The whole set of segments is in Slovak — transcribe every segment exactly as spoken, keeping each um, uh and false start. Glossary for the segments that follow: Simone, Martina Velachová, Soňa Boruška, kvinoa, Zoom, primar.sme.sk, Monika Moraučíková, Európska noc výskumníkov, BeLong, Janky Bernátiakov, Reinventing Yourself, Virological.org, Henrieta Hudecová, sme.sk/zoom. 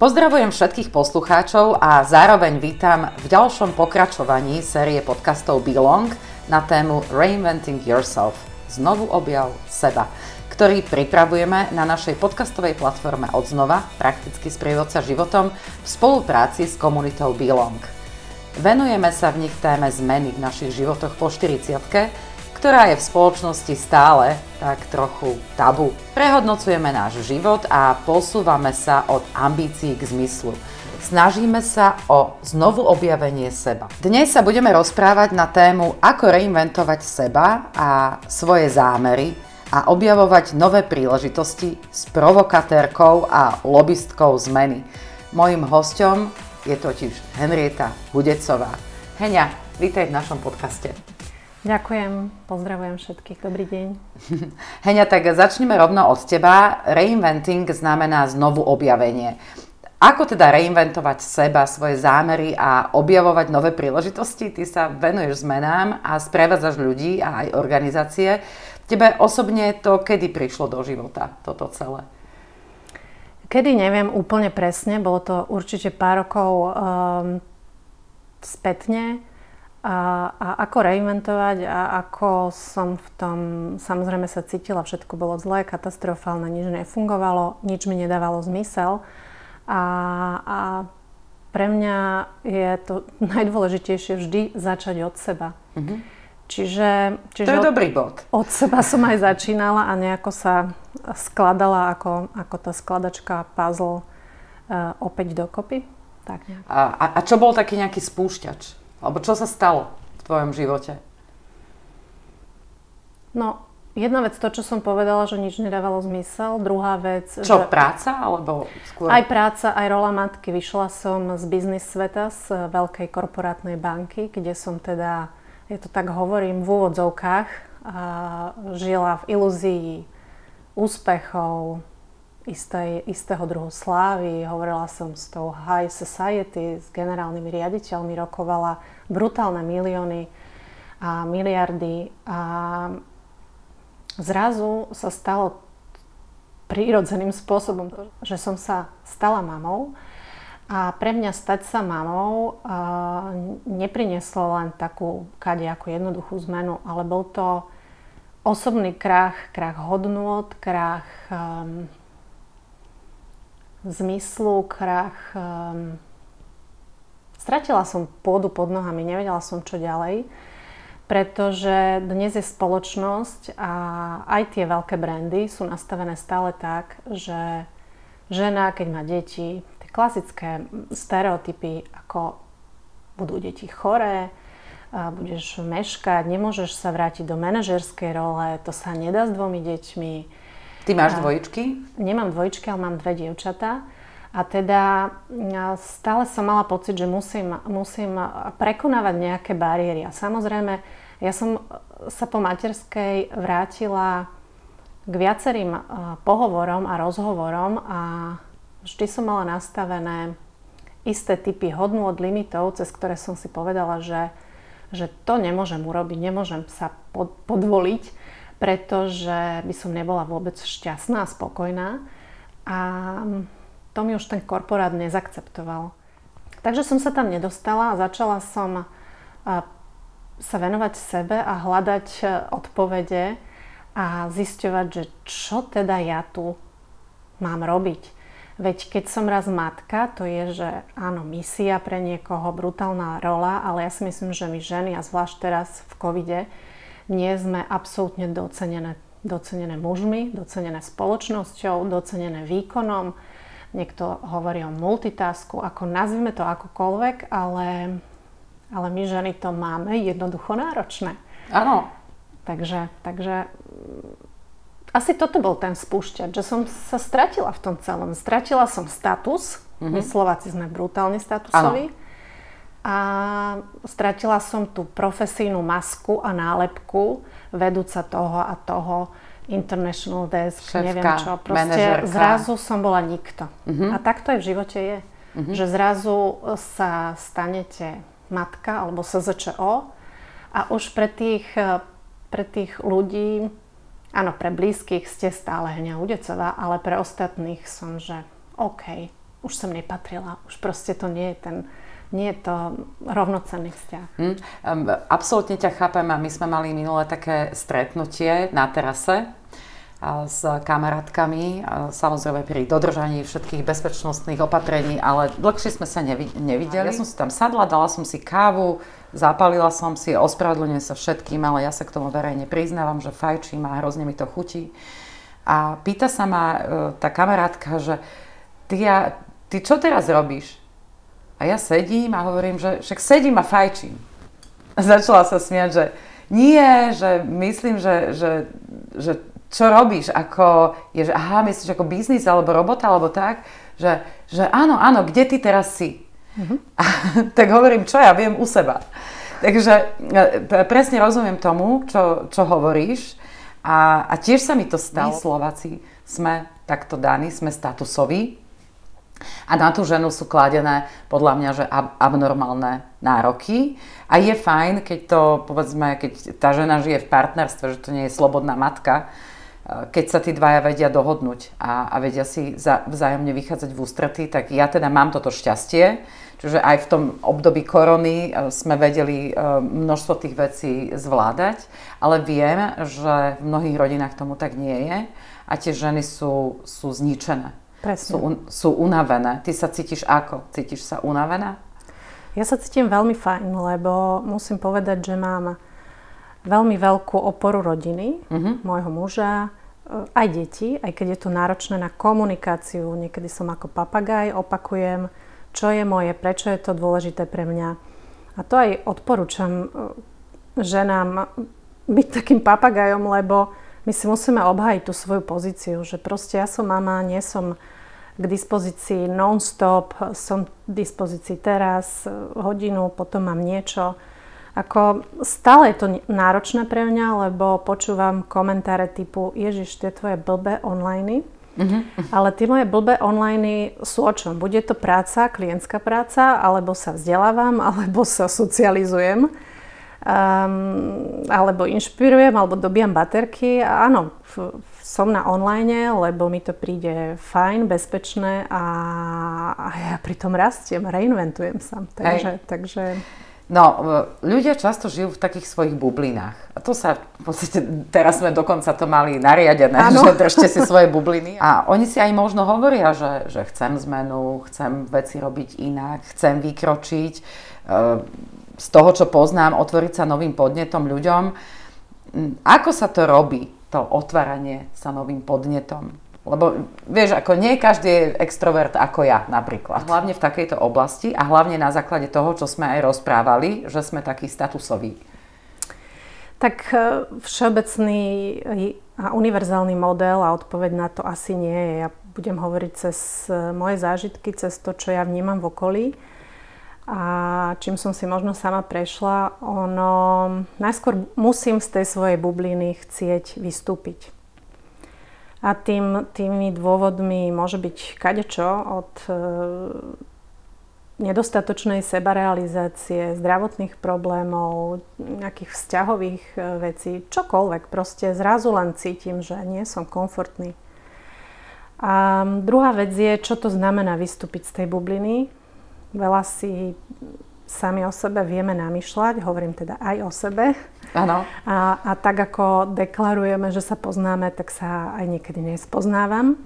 Pozdravujem všetkých poslucháčov a zároveň vítam v ďalšom pokračovaní série podcastov BeLong na tému Reinventing Yourself – Znovu objav seba, ktorý pripravujeme na našej podcastovej platforme odznova, prakticky sprievodca životom, v spolupráci s komunitou BeLong. Venujeme sa v nich téme zmeny v našich životoch po štyridsiatke, ktorá je v spoločnosti stále tak trochu tabu. Prehodnocujeme náš život a posúvame sa od ambícií k zmyslu. Snažíme sa o znovu objavenie seba. Dnes sa budeme rozprávať na tému, ako reinventovať seba a svoje zámery a objavovať nové príležitosti s provokatérkou a lobistkou zmeny. Mojím hosťom je totiž Henrieta Hudecová. Heňa, vítaj v našom podcaste. Ďakujem, pozdravujem všetkých, dobrý deň. Heňa, tak začneme rovno od teba. Reinventing znamená znovu objavenie. Ako teda reinventovať seba, svoje zámery a objavovať nové príležitosti? Ty sa venuješ zmenám a sprevádzaš ľudí a aj organizácie. Tebe osobne to kedy prišlo do života, toto celé? Kedy neviem úplne presne, bolo to určite pár rokov um, spätne. A, a ako reinventovať a ako som v tom, samozrejme sa cítila, všetko bolo zlé, katastrofálne, nič nefungovalo, nič mi nedávalo zmysel a, a pre mňa je to najdôležitejšie vždy začať od seba. Mm-hmm. Čiže, čiže to je od, dobrý bod. Od seba som aj začínala a nejako sa skladala ako, ako tá skladačka puzzle uh, opäť dokopy. Tak nejako. A, a čo bol taký nejaký spúšťač? Alebo čo sa stalo v tvojom živote? No, jedna vec, to, čo som povedala, že nič nedávalo zmysel. Druhá vec... Čo, že... práca? Alebo skôr... Aj práca, aj rola matky. Vyšla som z biznis sveta, z veľkej korporátnej banky, kde som teda, ja to tak hovorím, v úvodzovkách, a žila v ilúzii úspechov, Isté, istého druhu slávy. Hovorila som s tou high society, s generálnymi riaditeľmi, rokovala brutálne milióny a miliardy. A zrazu sa stalo prírodzeným spôsobom, že som sa stala mamou. A pre mňa stať sa mamou neprinieslo len takú kadejakú jednoduchú zmenu, ale bol to osobný krach, krach hodnôt, krach... Um, zmyslu, krach. Um, stratila som pôdu pod nohami, nevedela som čo ďalej, pretože dnes je spoločnosť a aj tie veľké brandy sú nastavené stále tak, že žena, keď má deti, tie klasické stereotypy, ako budú deti choré, a budeš meškať, nemôžeš sa vrátiť do manažerskej role, to sa nedá s dvomi deťmi. Ty máš dvojičky? Nemám dvojičky, ale mám dve dievčatá. A teda stále som mala pocit, že musím, musím prekonávať nejaké bariéry. A samozrejme, ja som sa po materskej vrátila k viacerým pohovorom a rozhovorom a vždy som mala nastavené isté typy hodnôt, limitov, cez ktoré som si povedala, že, že to nemôžem urobiť, nemôžem sa pod, podvoliť. Pretože by som nebola vôbec šťastná a spokojná a to mi už ten korporát nezakceptoval. Takže som sa tam nedostala a začala som sa venovať sebe a hľadať odpovede a zisťovať, že čo teda ja tu mám robiť. Veď keď som raz matka, to je, že áno, misia pre niekoho, brutálna rola, ale ja si myslím, že my ženy, a zvlášť teraz v covide, nie sme absolútne docenené, docenené mužmi, docenené spoločnosťou, docenené výkonom. Niekto hovorí o multitasku, ako nazvime to akokoľvek, ale, ale my ženy to máme jednoducho náročné. Áno. Takže, takže asi toto bol ten spúšťač, že som sa stratila v tom celom. Stratila som status, mm-hmm. My Slováci sme brutálne statusoví. Áno. A stratila som tú profesijnú masku a nálepku vedúca toho a toho, international desk, šéfka, neviem čo. Proste manažerka. Zrazu som bola nikto. Uh-huh. A tak to aj v živote je. Uh-huh. Že zrazu sa stanete matka alebo es zet č o a už pre tých, pre tých ľudí, áno, pre blízkych ste stále Heňa Hudecová, ale pre ostatných som, že OK, už som nepatrila, už proste to nie je ten, nie je to rovnocenný vzťah. Hmm. Absolútne ťa chápem a my sme mali minulé také stretnutie na terase s kamarátkami, samozrejme pri dodržaní všetkých bezpečnostných opatrení, ale dlhšie sme sa nevideli. Ja som si tam sadla, dala som si kávu, zapálila som si, ospravedlňujem sa všetkým, ale ja sa k tomu verejne priznávam, že fajčím a hrozne mi to chutí. A pýta sa ma tá kamarátka, že ty, ja, ty čo teraz robíš? A ja sedím a hovorím, že však sedím a fajčím. A začala sa smiať, že nie, že myslím, že, že, že čo robíš, ako, je, že aha, myslíš ako biznis, alebo robota, alebo tak, že, že áno, áno, kde ty teraz si? Mm-hmm. A, tak hovorím, čo ja viem u seba. Takže presne rozumiem tomu, čo, čo hovoríš a, a tiež sa mi to stalo. My Slováci sme takto daní, sme statusoví a na tú ženu sú kladené podľa mňa, že ab- abnormálne nároky. A je fajn, keď to, povedzme, keď tá žena žije v partnerstve, že to nie je slobodná matka, keď sa tí dvaja vedia dohodnúť a, a vedia si za, vzájomne vychádzať v ústretí, tak ja teda mám toto šťastie. Čiže aj v tom období korony sme vedeli množstvo tých vecí zvládať, ale viem, že v mnohých rodinách tomu tak nie je a tie ženy sú, sú zničené, sú, sú unavené. Ty sa cítiš ako? Cítiš sa unavená? Ja sa cítim veľmi fajn, lebo musím povedať, že mám veľmi veľkú oporu rodiny, uh-huh. môjho muža, aj detí, aj keď je to náročné na komunikáciu. Niekedy som ako papagaj, opakujem, čo je moje, prečo je to dôležité pre mňa. A to aj odporúčam ženám byť takým papagajom, lebo my si musíme obhájiť tú svoju pozíciu, že proste ja som mama, nie som k dispozícii non-stop, som k dispozícii teraz, hodinu, potom mám niečo. Ako stále je to náročné pre mňa, lebo počúvam komentáre typu Ježiš, tie tvoje blbé onliny. Uh-huh. Ale tie moje blbé onliny sú o čom? Bude to práca, klientská práca, alebo sa vzdelávam, alebo sa socializujem, um, alebo inšpirujem, alebo dobijam baterky. A áno, f- som na online, lebo mi to príde fajn, bezpečné a, a ja pritom rastiem, reinventujem sa. Takže... takže... No, ľudia často žijú v takých svojich bublinách. A to sa, v podstate, teraz sme dokonca to mali nariadené, ano. Že držte si svoje bubliny. A oni si aj možno hovoria, že, že chcem zmenu, chcem veci robiť inak, chcem vykročiť. Z toho, čo poznám, otvoriť sa novým podnetom ľuďom. Ako sa to robí, to otváranie sa novým podnetom? Lebo vieš, ako nie každý je extrovert ako ja napríklad. Hlavne v takejto oblasti a hlavne na základe toho, čo sme aj rozprávali, že sme takí statusoví. Tak všeobecný a univerzálny model a odpoveď na to asi nie je. Ja budem hovoriť cez moje zážitky, cez to, čo ja vnímam v okolí. A čím som si možno sama prešla, ono najskôr musím z tej svojej bubliny chcieť vystúpiť. A tým, tými dôvodmi môže byť kadečo od e, nedostatočnej sebarealizácie, zdravotných problémov, nejakých vzťahových vecí, čokoľvek. Proste zrazu len cítim, že nie som komfortný. A druhá vec je, čo to znamená vystúpiť z tej bubliny. Veľa si sami o sebe vieme namýšľať, hovorím teda aj o sebe. Áno. A, a tak ako deklarujeme, že sa poznáme, tak sa aj niekedy nespoznávam.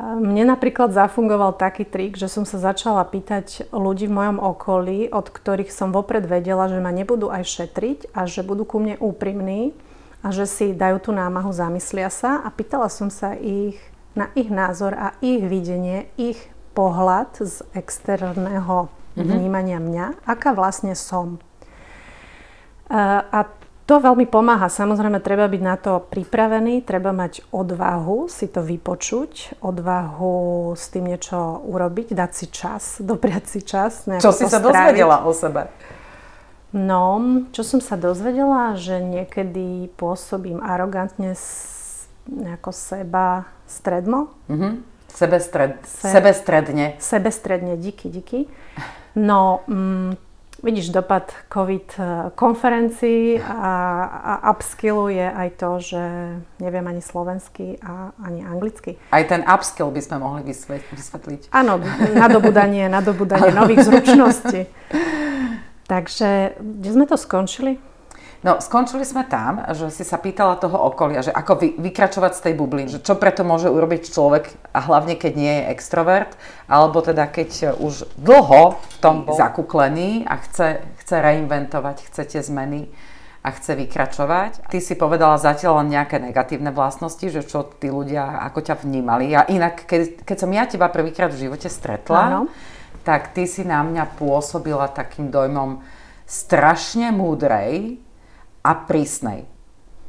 Mne napríklad zafungoval taký trik, že som sa začala pýtať ľudí v mojom okolí, od ktorých som vopred vedela, že ma nebudú aj šetriť a že budú ku mne úprimní a že si dajú tú námahu, zamyslia sa. A pýtala som sa ich na ich názor a ich videnie, ich pohľad z externého vnímania mňa, aká vlastne som. A to veľmi pomáha. Samozrejme, treba byť na to pripravený, treba mať odvahu si to vypočuť, odvahu s tým niečo urobiť, dať si čas, dopriať si čas. Čo si sa dozvedela o sebe? No, čo som sa dozvedela, že niekedy pôsobím arogantne, nejako seba stredmo. Mhm. Sebestred, Se, sebestredne. Sebestredne, díky, díky. No, mm, Vidíš dopad COVID konferencií a, a upskillu je aj to, že neviem ani slovensky a ani anglicky. Aj ten upskill by sme mohli vysvetliť. Áno, nadobudanie, nadobudanie nových zručností. Takže, kde sme to skončili? No, skončili sme tam, že si sa pýtala toho okolia, že ako vy, vykračovať z tej bubliny, že čo preto môže urobiť človek a hlavne keď nie je extrovert, alebo teda keď už dlho v tom bol zakúklený a chce, chce reinventovať, chce tie zmeny a chce vykračovať. Ty si povedala zatiaľ len nejaké negatívne vlastnosti, že čo tí ľudia, ako ťa vnímali. Ja inak, keď, keď som ja teba prvýkrát v živote stretla, ano. Tak ty si na mňa pôsobila takým dojmom strašne múdrej a prísnej.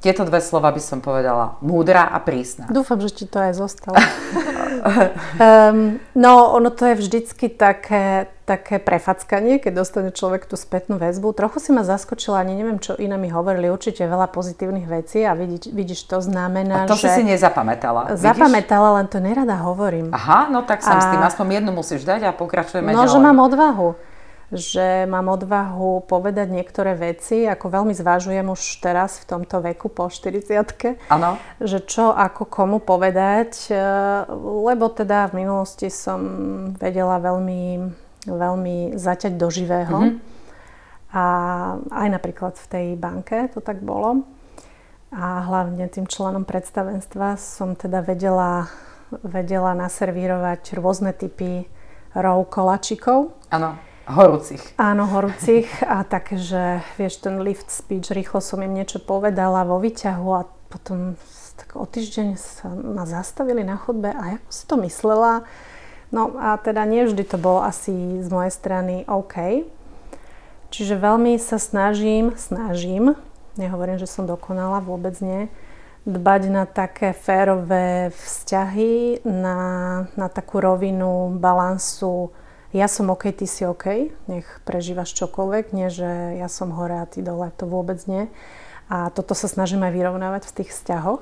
Tieto dve slova by som povedala. Múdra a prísna. Dúfam, že ti to aj zostalo. um, no, ono to je vždycky také, také prefackanie, keď dostane človek tú spätnú väzbu. Trochu si ma zaskočila, ani neviem, čo iné mi hovorili. Určite veľa pozitívnych vecí a vidíš, vidíš to znamená, že... A to že si si nezapamätala. Zapamätala, len to nerada hovorím. Aha, no tak som a... s tým. Aspoň jednu musíš dať a pokračujeme no, ďalej. No, že mám odvahu. Že mám odvahu povedať niektoré veci, ako veľmi zvažujem už teraz v tomto veku po štyridsiatke, ano. Že čo ako komu povedať, lebo teda v minulosti som vedela veľmi, veľmi zaťať do živého. Mm-hmm. A aj napríklad v tej banke to tak bolo. A hlavne tým členom predstavenstva som teda vedela, vedela naservírovať rôzne typy rov koláčikov. Áno. Horúcich. Áno, horúcich a také, že vieš, ten lift speech, rýchlo som im niečo povedala vo výťahu a potom tak o týždeň sa ma zastavili na chodbe a ako si to myslela. No a teda nie vždy to bolo asi z mojej strany OK. Čiže veľmi sa snažím, snažím, nehovorím, že som dokonala, vôbec nie, dbať na také férové vzťahy, na, na takú rovinu balansu. Ja som OK, ty si OK, nech prežívaš čokoľvek, nie že ja som hore a ty dole, to vôbec nie. A toto sa snažím aj vyrovnávať v tých vzťahoch.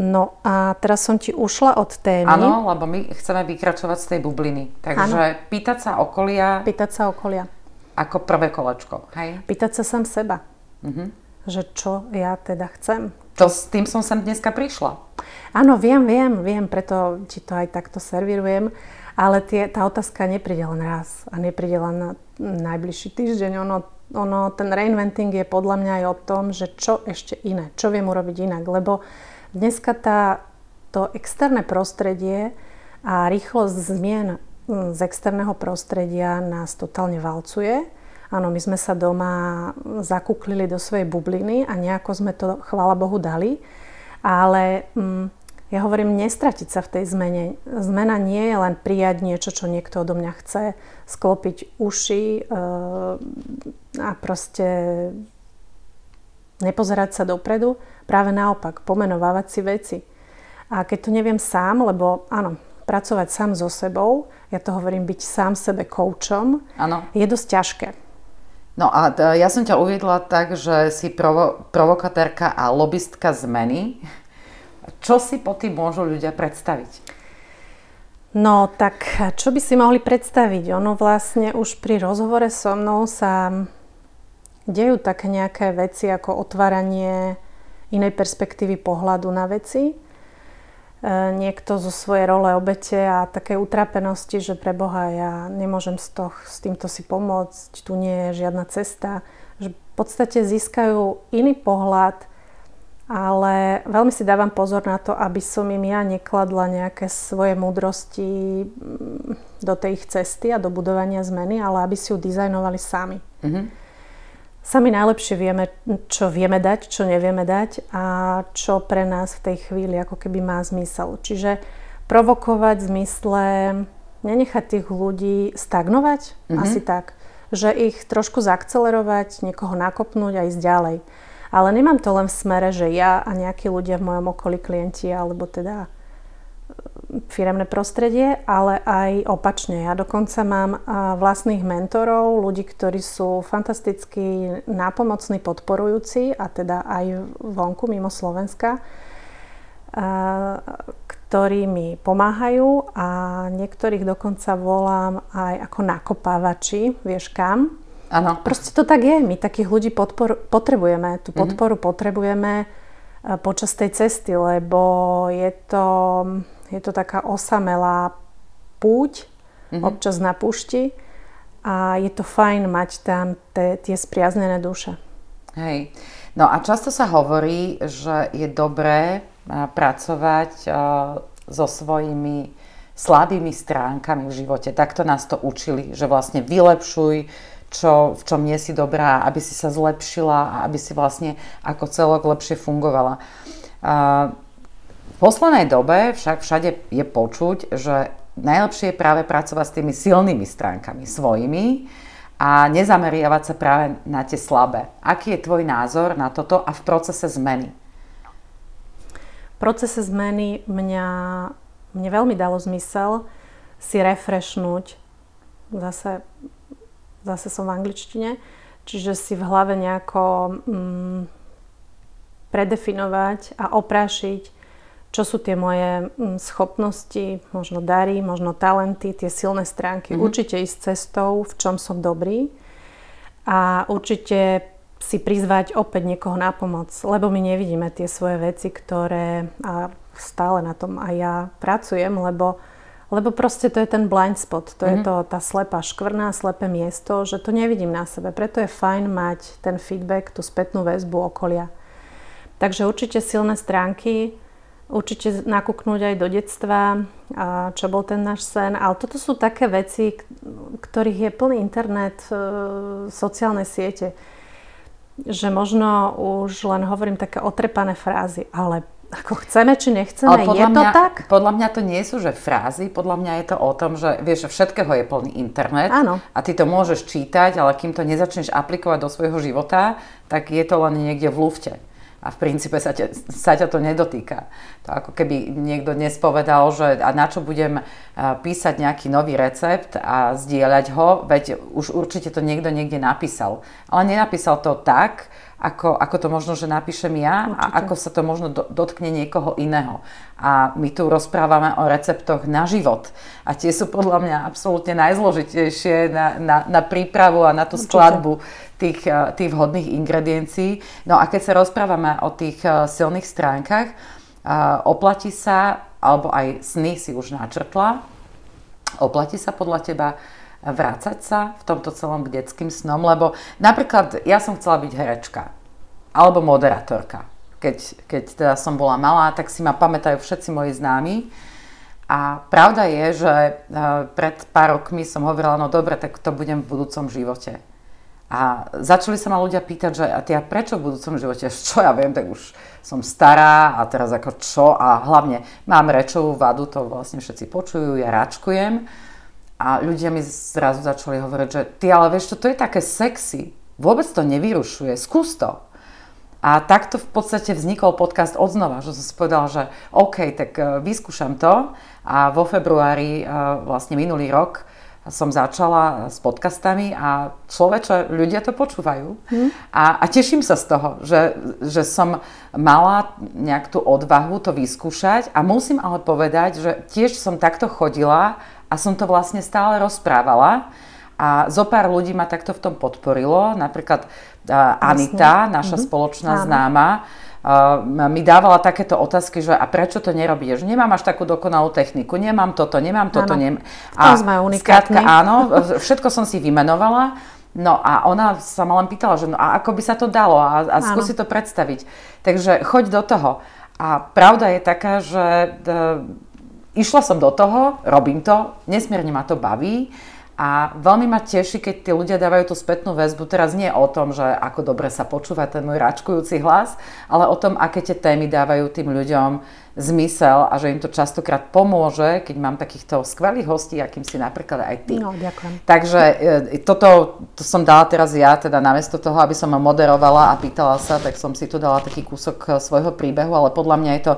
No a teraz som ti ušla od témy. Áno, lebo my chceme vykračovať z tej bubliny. Takže ano. pýtať sa okolia. Pýtať sa okolia. Ako prvé kolečko. Hej. Pýtať sa sám seba. Mhm. Že čo ja teda chcem. To s tým som sem dneska prišla. Áno, viem, viem, viem, preto ti to aj takto servirujem. Ale tie, tá otázka nepríde len raz a nepríde len na najbližší týždeň. Ono, ono, ten reinventing je podľa mňa aj o tom, že čo ešte iné, čo viem urobiť inak. Lebo dneska tá, to externé prostredie a rýchlosť zmien z externého prostredia nás totálne valcuje. Áno, my sme sa doma zakúklili do svojej bubliny a nejako sme to, chvála Bohu, dali. Ale... Mm, Ja hovorím, nestratiť sa v tej zmene. Zmena nie je len prijať niečo, čo niekto odo mňa chce, sklopiť uši a proste nepozerať sa dopredu. Práve naopak, pomenovávať si veci. A keď to neviem sám, lebo áno, pracovať sám so sebou, ja to hovorím, byť sám sebe koučom, áno. Je dosť ťažké. No a ja som ťa uviedla tak, že si provo- provokatérka a lobistka zmeny. Čo si po tým môžu ľudia predstaviť? No tak, čo by si mohli predstaviť? Ono vlastne už pri rozhovore so mnou sa dejú také nejaké veci ako otváranie inej perspektívy pohľadu na veci. Niekto zo svojej role obete a takej utrapenosti, že preboha, ja nemôžem s, to, s týmto si pomôcť, tu nie je žiadna cesta. Že v podstate získajú iný pohľad. Ale veľmi si dávam pozor na to, aby som im ja nekladla nejaké svoje múdrosti do tej ich cesty a do budovania zmeny, ale aby si ju dizajnovali sami. Mm-hmm. Sami najlepšie vieme, čo vieme dať, čo nevieme dať a čo pre nás v tej chvíli ako keby má zmysel. Čiže provokovať v zmysle, nenechať tých ľudí stagnovať, mm-hmm. asi tak, že ich trošku zaakcelerovať, niekoho nakopnúť a ísť ďalej. Ale nemám to len v smere, že ja a nejakí ľudia v mojom okolí, klienti alebo teda firemné prostredie, ale aj opačne. Ja dokonca mám vlastných mentorov, ľudí, ktorí sú fantasticky nápomocní, podporujúci a teda aj vonku, mimo Slovenska, ktorí mi pomáhajú a niektorých dokonca volám aj ako nakopávači, vieš kam. Áno. Proste to tak je, my takých ľudí podporu, potrebujeme, tú podporu mm-hmm. potrebujeme počas tej cesty, lebo je to, je to taká osamelá púť, mm-hmm. občas na púšti a je to fajn mať tam te, tie spriaznené duše. Hej. No a často sa hovorí, že je dobré pracovať so svojimi slabými stránkami v živote. Takto nás to učili, že vlastne vylepšuj, čo, v čom nie si dobrá, aby si sa zlepšila a aby si vlastne ako celok lepšie fungovala. V poslednej dobe však všade je počuť, že najlepšie je práve pracovať s tými silnými stránkami svojimi a nezameriavať sa práve na tie slabé. Aký je tvoj názor na toto a v procese zmeny? V procese zmeny mňa, mne veľmi dalo zmysel si refreshnúť, zase, zase som v angličtine, čiže si v hlave nejako mm, predefinovať a oprášiť, čo sú tie moje schopnosti, možno dary, možno talenty, tie silné stránky. Mm-hmm. Určite ísť cestou, v čom som dobrý a určite si prizvať opäť niekoho na pomoc, lebo my nevidíme tie svoje veci, ktoré, a stále na tom aj ja pracujem, lebo, lebo proste to je ten blind spot, to mm-hmm. je to, tá slepá škvrna, slepé miesto, že to nevidím na sebe, preto je fajn mať ten feedback, tú spätnú väzbu okolia. Takže určite silné stránky, určite nakúknúť aj do detstva, čo bol ten náš sen. Ale toto sú také veci, ktorých je plný internet, sociálne siete. Že možno už len hovorím také otrepané frázy, ale ako chceme či nechceme, je to mňa, tak? Podľa mňa to nie sú že frázy, podľa mňa je to o tom, že vieš, všetkého je plný internet. Áno. A ty to môžeš čítať, ale kým to nezačneš aplikovať do svojho života, tak je to len niekde v lufte. A v princípe sa, te, sa ťa to nedotýka. To ako keby niekto dnes povedal, že a na čo budem písať nejaký nový recept a zdieľať ho, veď už určite to niekto niekde napísal. Ale nenapísal to tak, ako, ako to možno, že napíšem ja určite. A ako sa to možno do, dotkne niekoho iného. A my tu rozprávame o receptoch na život. A tie sú podľa mňa absolútne najzložitejšie na, na, na prípravu a na tú určite. Skladbu tých, tých vhodných ingrediencií. No a keď sa rozprávame o tých silných stránkach, oplatí sa, alebo aj sny si už načrtla, oplatí sa podľa teba vrácať sa v tomto celom k detským snom? Lebo napríklad ja som chcela byť herečka alebo moderátorka. Keď, keď teda som bola malá, tak si ma pamätajú všetci moji známi. A pravda je, že pred pár rokmi som hovorila, no dobre, tak to budem v budúcom živote. A začali sa ma ľudia pýtať, že a ty a prečo v budúcom živote? Čo ja viem, tak už som stará a teraz ako čo? A hlavne mám rečovú vadu, to vlastne všetci počujú, ja račkujem. A ľudia mi zrazu začali hovoriť, že ty ale vieš, to je také sexy, vôbec to nevyrušuje, skús to. A takto v podstate vznikol podcast odznova, že som si povedala, že OK, tak vyskúšam to. A vo februári vlastne minulý rok som začala s podcastami a človeče, ľudia to počúvajú. Mm. A, a teším sa z toho, že, že som mala nejak tú odvahu to vyskúšať a musím ale povedať, že tiež som takto chodila a som to vlastne stále rozprávala a zo pár ľudí ma takto v tom podporilo. Napríklad uh, Anita, naša mm-hmm. spoločná Áno. známa, Uh, mi dávala takéto otázky, že a prečo to nerobíš? Nemám až takú dokonalú techniku, nemám toto, nemám toto. Áno, nem... a skrátka áno, všetko som si vymenovala. No a ona sa ma len pýtala, že no a ako by sa to dalo a, a skúsi to predstaviť. Takže choď do toho. A pravda je taká, že d- išla som do toho, robím to, nesmierne ma to baví. A veľmi ma teší, keď tí ľudia dávajú tú spätnú väzbu. Teraz nie o tom, že ako dobre sa počúva ten môj račkujúci hlas, ale o tom, aké tie témy dávajú tým ľuďom zmysel a že im to častokrát pomôže, keď mám takýchto skvelých hostí, akým si napríklad aj ty. No, ďakujem. Takže toto to som dala teraz ja, teda namiesto toho, aby som ma moderovala a pýtala sa, tak som si tu dala taký kúsok svojho príbehu, ale podľa mňa je to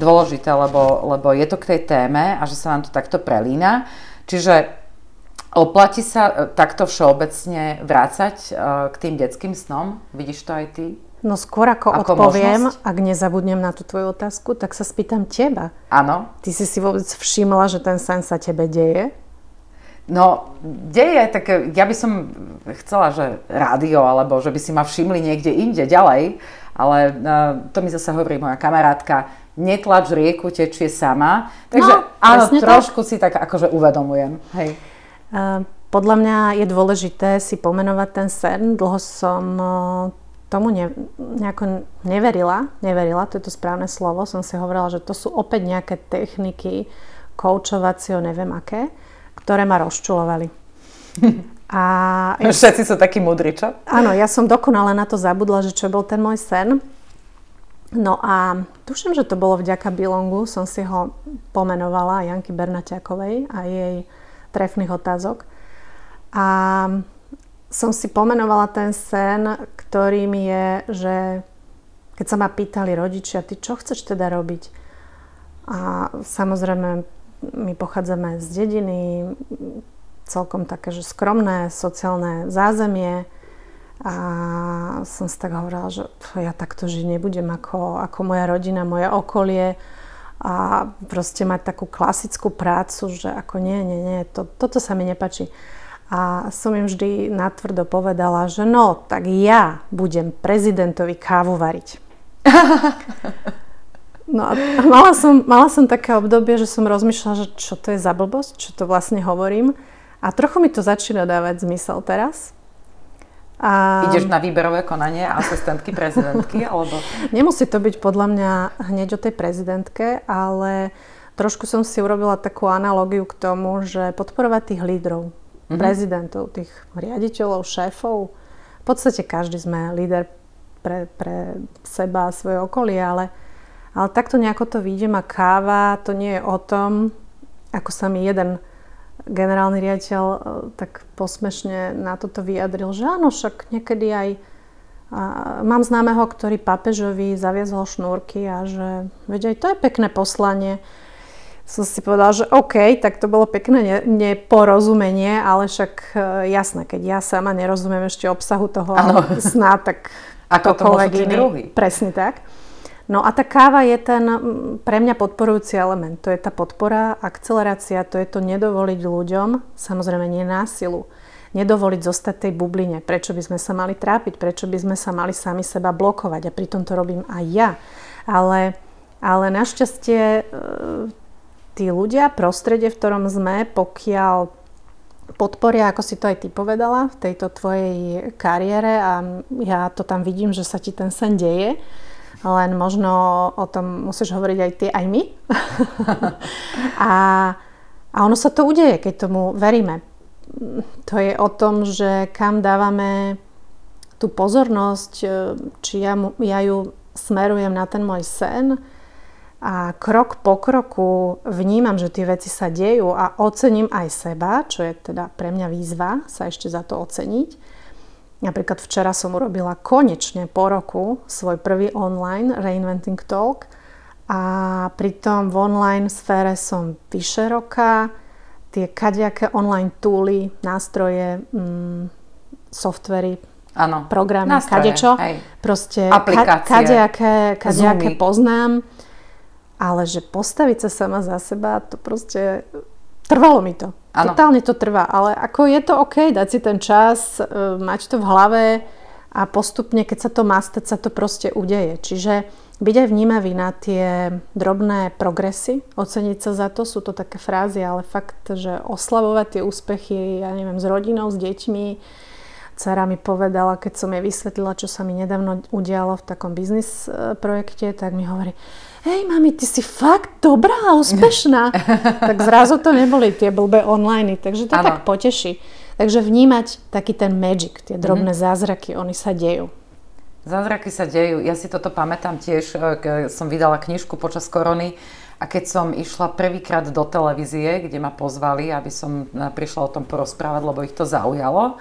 dôležité, lebo, lebo je to k tej téme a že sa nám to takto prelína. Čiže oplatí sa takto všeobecne vrácať k tým detským snom? Vidíš to aj ty? No skôr ako, ako odpoviem, možnosť? Ak nezabudnem na tú tvoju otázku, tak sa spýtam teba. Áno. Ty si si vôbec všimla, že ten sen sa tebe deje? No, deje, tak ja by som chcela, že rádio, alebo že by si ma všimli niekde inde, ďalej. Ale uh, to mi zase hovorí moja kamarátka, netlač rieku, tečie sama. Takže no, áno, trošku tak. Si tak akože uvedomujem. Hej. Uh, podľa mňa je dôležité si pomenovať ten sen. Dlho som... Uh, tomu ne, nejako neverila, neverila, to je to správne slovo, som si hovorila, že to sú opäť nejaké techniky koučovacie, neviem aké, ktoré ma rozčulovali. A ja, všetci sú takí múdri, čo? Áno, ja som dokonale na to zabudla, že čo bol ten môj sen. No a tuším, že to bolo vďaka BeLongu, som si ho pomenovala, Janky Bernátiakovej a jej trefných otázok. A som si pomenovala ten sen, ktorým je, že keď sa ma pýtali rodičia, ty čo chceš teda robiť? A samozrejme, my pochádzame z dediny, celkom také, že skromné, sociálne zázemie. A som si tak hovorila, že pf, ja takto žiť nebudem ako, ako moja rodina, moje okolie. A proste mať takú klasickú prácu, že ako nie, nie, nie, to, toto sa mi nepáči. A som im vždy natvrdo povedala, že no, tak ja budem prezidentovi kávu variť. No a mala som, mala som také obdobie, že som rozmýšľala, že čo to je za blbosť, čo to vlastne hovorím. A trochu mi to začína dávať zmysel teraz. A... Ideš na výberové konanie asistentky prezidentky? Alebo... Nemusí to byť podľa mňa hneď o tej prezidentke, ale trošku som si urobila takú analogiu k tomu, že podporovať tých lídrov. Mm-hmm. Prezidentov, tých riaditeľov, šéfov. V podstate každý sme líder pre, pre seba a svoje okolie, ale, ale takto nejako to vidím a káva to nie je o tom, ako sa mi jeden generálny riaditeľ tak posmešne na toto vyjadril, že áno, však niekedy aj a, mám známeho, ktorý pápežovi zaviazol šnúrky a že veď aj to je pekné poslanie. Som si povedala, že OK, tak to bolo pekné neporozumenie, ale však jasné, keď ja sama nerozumiem ešte obsahu toho ano. Sna, tak ako kokoľvek iný. Presne tak. No a tá káva je ten pre mňa podporujúci element. To je tá podpora, akcelerácia, to je to nedovoliť ľuďom, samozrejme nie násilu, nedovoliť zostať tej bubline. Prečo by sme sa mali trápiť? Prečo by sme sa mali sami seba blokovať? A pritom to robím aj ja. Ale, ale našťastie... Tí ľudia, prostredie, v ktorom sme, pokiaľ podporia, ako si to aj ty povedala, v tejto tvojej kariére a ja to tam vidím, že sa ti ten sen deje, len možno o tom musíš hovoriť aj ty, aj my. a, a ono sa to udeje, keď tomu veríme. To je o tom, že kam dávame tú pozornosť, či ja, ja ju smerujem na ten môj sen, a krok po kroku vnímam, že tie veci sa dejú a ocením aj seba, čo je teda pre mňa výzva sa ešte za to oceniť. Napríklad včera som urobila konečne po roku svoj prvý online Reinventing Talk a pritom v online sfére som vyše roka. Tie kadejaké online túly, nástroje, mm, softvery, ano, programy, nástroje, kadečo, hej. Proste aplikácie, kadejaké, kadejaké poznám. Ale že postaviť sa sama za seba, to proste trvalo mi to. Ano. Totálne to trvá, ale ako je to OK, dať si ten čas, mať to v hlave a postupne, keď sa to má stať, sa to proste udeje. Čiže byť aj vnímavý na tie drobné progresy, oceniť sa za to, sú to také frázy, ale fakt, že oslavovať tie úspechy, ja neviem, s rodinou, s deťmi. Dcera mi povedala, keď som jej vysvetlila, čo sa mi nedávno udialo v takom biznis projekte, tak mi hovorí, hej mami, ty si fakt dobrá a úspešná. Tak zrazu to neboli tie blbé online, takže to ano. Tak poteší. Takže vnímať taký ten magic, tie drobné mm-hmm. zázraky, oni sa dejú. Zázraky sa dejú. Ja si toto pamätám tiež, keď som vydala knižku počas korony a keď som išla prvýkrát do televízie, kde ma pozvali, aby som prišla o tom porozprávať, lebo ich to zaujalo.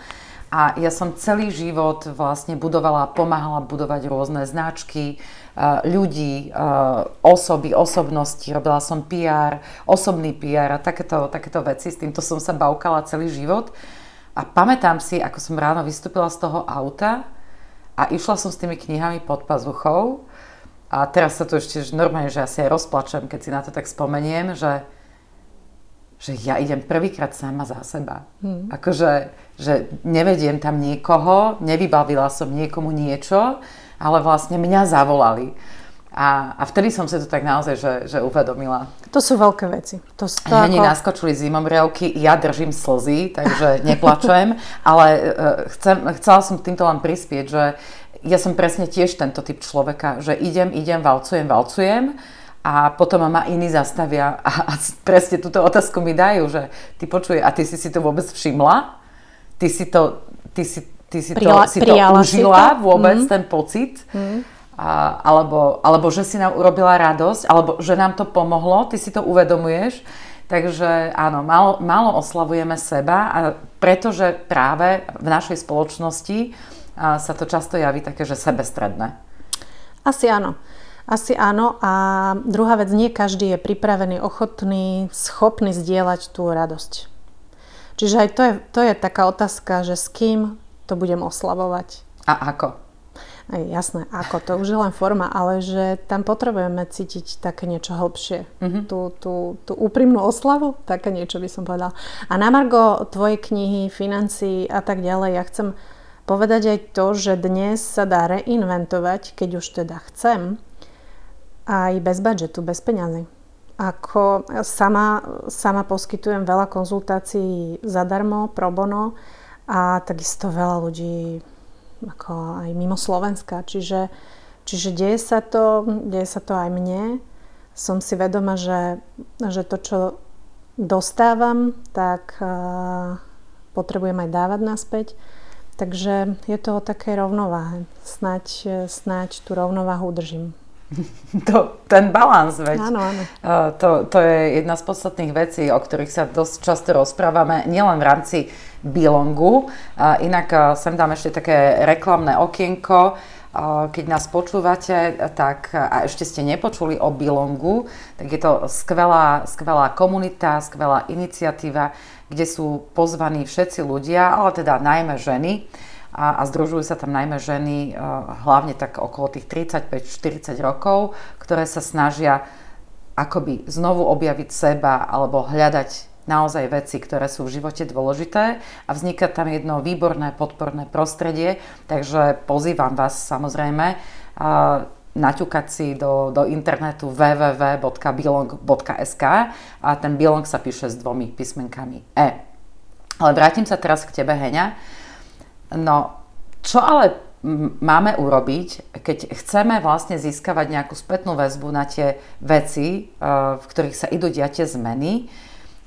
A ja som celý život vlastne budovala, pomáhala budovať rôzne značky, ľudí, osoby, osobnosti. Robila som pé ér, osobný pé ér a takéto, takéto veci. S týmto som sa bavkala celý život. A pamätám si, ako som ráno vystúpila z toho auta A išla som s tými knihami pod pazuchou a teraz sa tu ešte normálne, že asi aj rozplačem, keď si na to tak spomeniem, že, že ja idem prvýkrát sama za seba. Hmm. Akože že nevediem tam niekoho, nevybavila som niekomu niečo, ale vlastne mňa zavolali. A, a vtedy som si to tak naozaj že, že uvedomila. To sú veľké veci. To sú to Heni ako... naskočili zimomriavky, ja držím slzy, takže neplačujem, ale chcem, chcela som týmto len prispieť, že ja som presne tiež tento typ človeka, že idem, idem, valcujem, valcujem a potom ma iní zastavia a, a presne túto otázku mi dajú, že ty počuje, a ty si si to vôbec všimla? Ty si to, ty si, ty si Prijala, to, si to užila si to? Vôbec, mm. ten pocit? Mm. A, alebo, alebo že si nám urobila radosť, alebo že nám to pomohlo, ty si to uvedomuješ. Takže áno, málo, málo oslavujeme seba, a pretože práve v našej spoločnosti a, sa to často javí také, že sebestredné. Asi áno. Asi áno. A druhá vec, nie každý je pripravený, ochotný, schopný zdieľať tú radosť. Čiže aj to je, to je taká otázka, že s kým to budem oslavovať. A ako? Aj, jasné, ako to už je len forma, ale že tam potrebujeme cítiť také niečo hlbšie, mm-hmm. tú, tú, tú úprimnú oslavu, také niečo by som povedala. A na margo tvojej knihy, financií a tak ďalej, ja chcem povedať aj to, že dnes sa dá reinventovať, keď už teda chcem, aj bez budžetu, bez peňazí. Ako sama, sama poskytujem veľa konzultácií zadarmo, pro bono a takisto veľa ľudí ako aj mimo Slovenska, čiže, čiže deje sa to, deje sa to aj mne. Som si vedoma, že, že to, čo dostávam, tak uh, potrebujem aj dávať naspäť. Takže je to o takej rovnováhe. Snaď, snaď tú rovnováhu udržím. To, ten balans, veď. Áno, áno. Uh, to, to je jedna z podstatných vecí, o ktorých sa dosť často rozprávame, nielen v rámci BeLongu. Inak sem dám ešte také reklamné okienko. Keď nás počúvate, tak a ešte ste nepočuli o BeLongu, tak je to skvelá, skvelá komunita, skvelá iniciatíva, kde sú pozvaní všetci ľudia, ale teda najmä ženy. A, a združujú sa tam najmä ženy, hlavne tak okolo tých tridsaťpäť štyridsať rokov, ktoré sa snažia akoby znovu objaviť seba alebo hľadať naozaj veci, ktoré sú v živote dôležité a vzniká tam jedno výborné podporné prostredie, takže pozývam vás samozrejme naťukať si do, do internetu w w w bodka belong bodka s k a ten BeLong sa píše s dvomi písmenkami E. Ale vrátim sa teraz k tebe, Heňa. No, čo ale máme urobiť, keď chceme vlastne získavať nejakú spätnú väzbu na tie veci, v ktorých sa idú diať zmeny,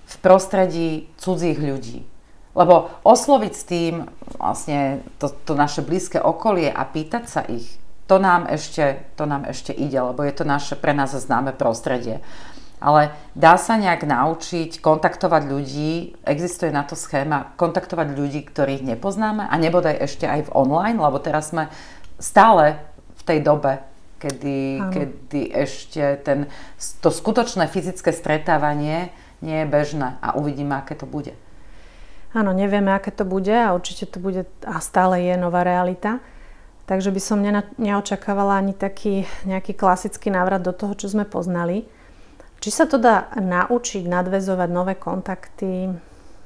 v prostredí cudzích ľudí. Lebo osloviť s tým vlastne to, to naše blízke okolie a pýtať sa ich, to nám ešte, to nám ešte ide, lebo je to naše pre nás známe prostredie. Ale dá sa nejak naučiť kontaktovať ľudí, existuje na to schéma, kontaktovať ľudí, ktorých nepoznáme a nebodaj ešte aj v online, lebo teraz sme stále v tej dobe, kedy, kedy ešte ten, to skutočné fyzické stretávanie nie je bežné a uvidíme, aké to bude. Áno, nevieme, aké to bude a určite to bude a stále je nová realita. Takže by som neočakávala ani taký nejaký klasický návrat do toho, čo sme poznali. Či sa to dá naučiť nadväzovať nové kontakty?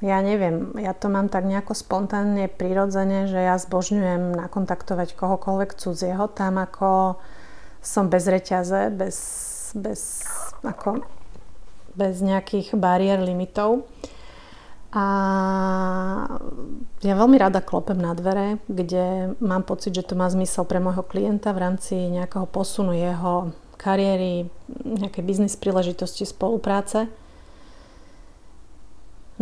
Ja neviem, ja to mám tak nejako spontánne, prirodzene, že ja zbožňujem nakontaktovať kohokoľvek cudzieho, tam ako som bez reťaze, bez, bez ako... bez nejakých bariér, limitov. A ja veľmi rada klopem na dvere, kde mám pocit, že to má zmysel pre môjho klienta v rámci nejakého posunu jeho kariéry, nejakej biznis príležitosti, spolupráce.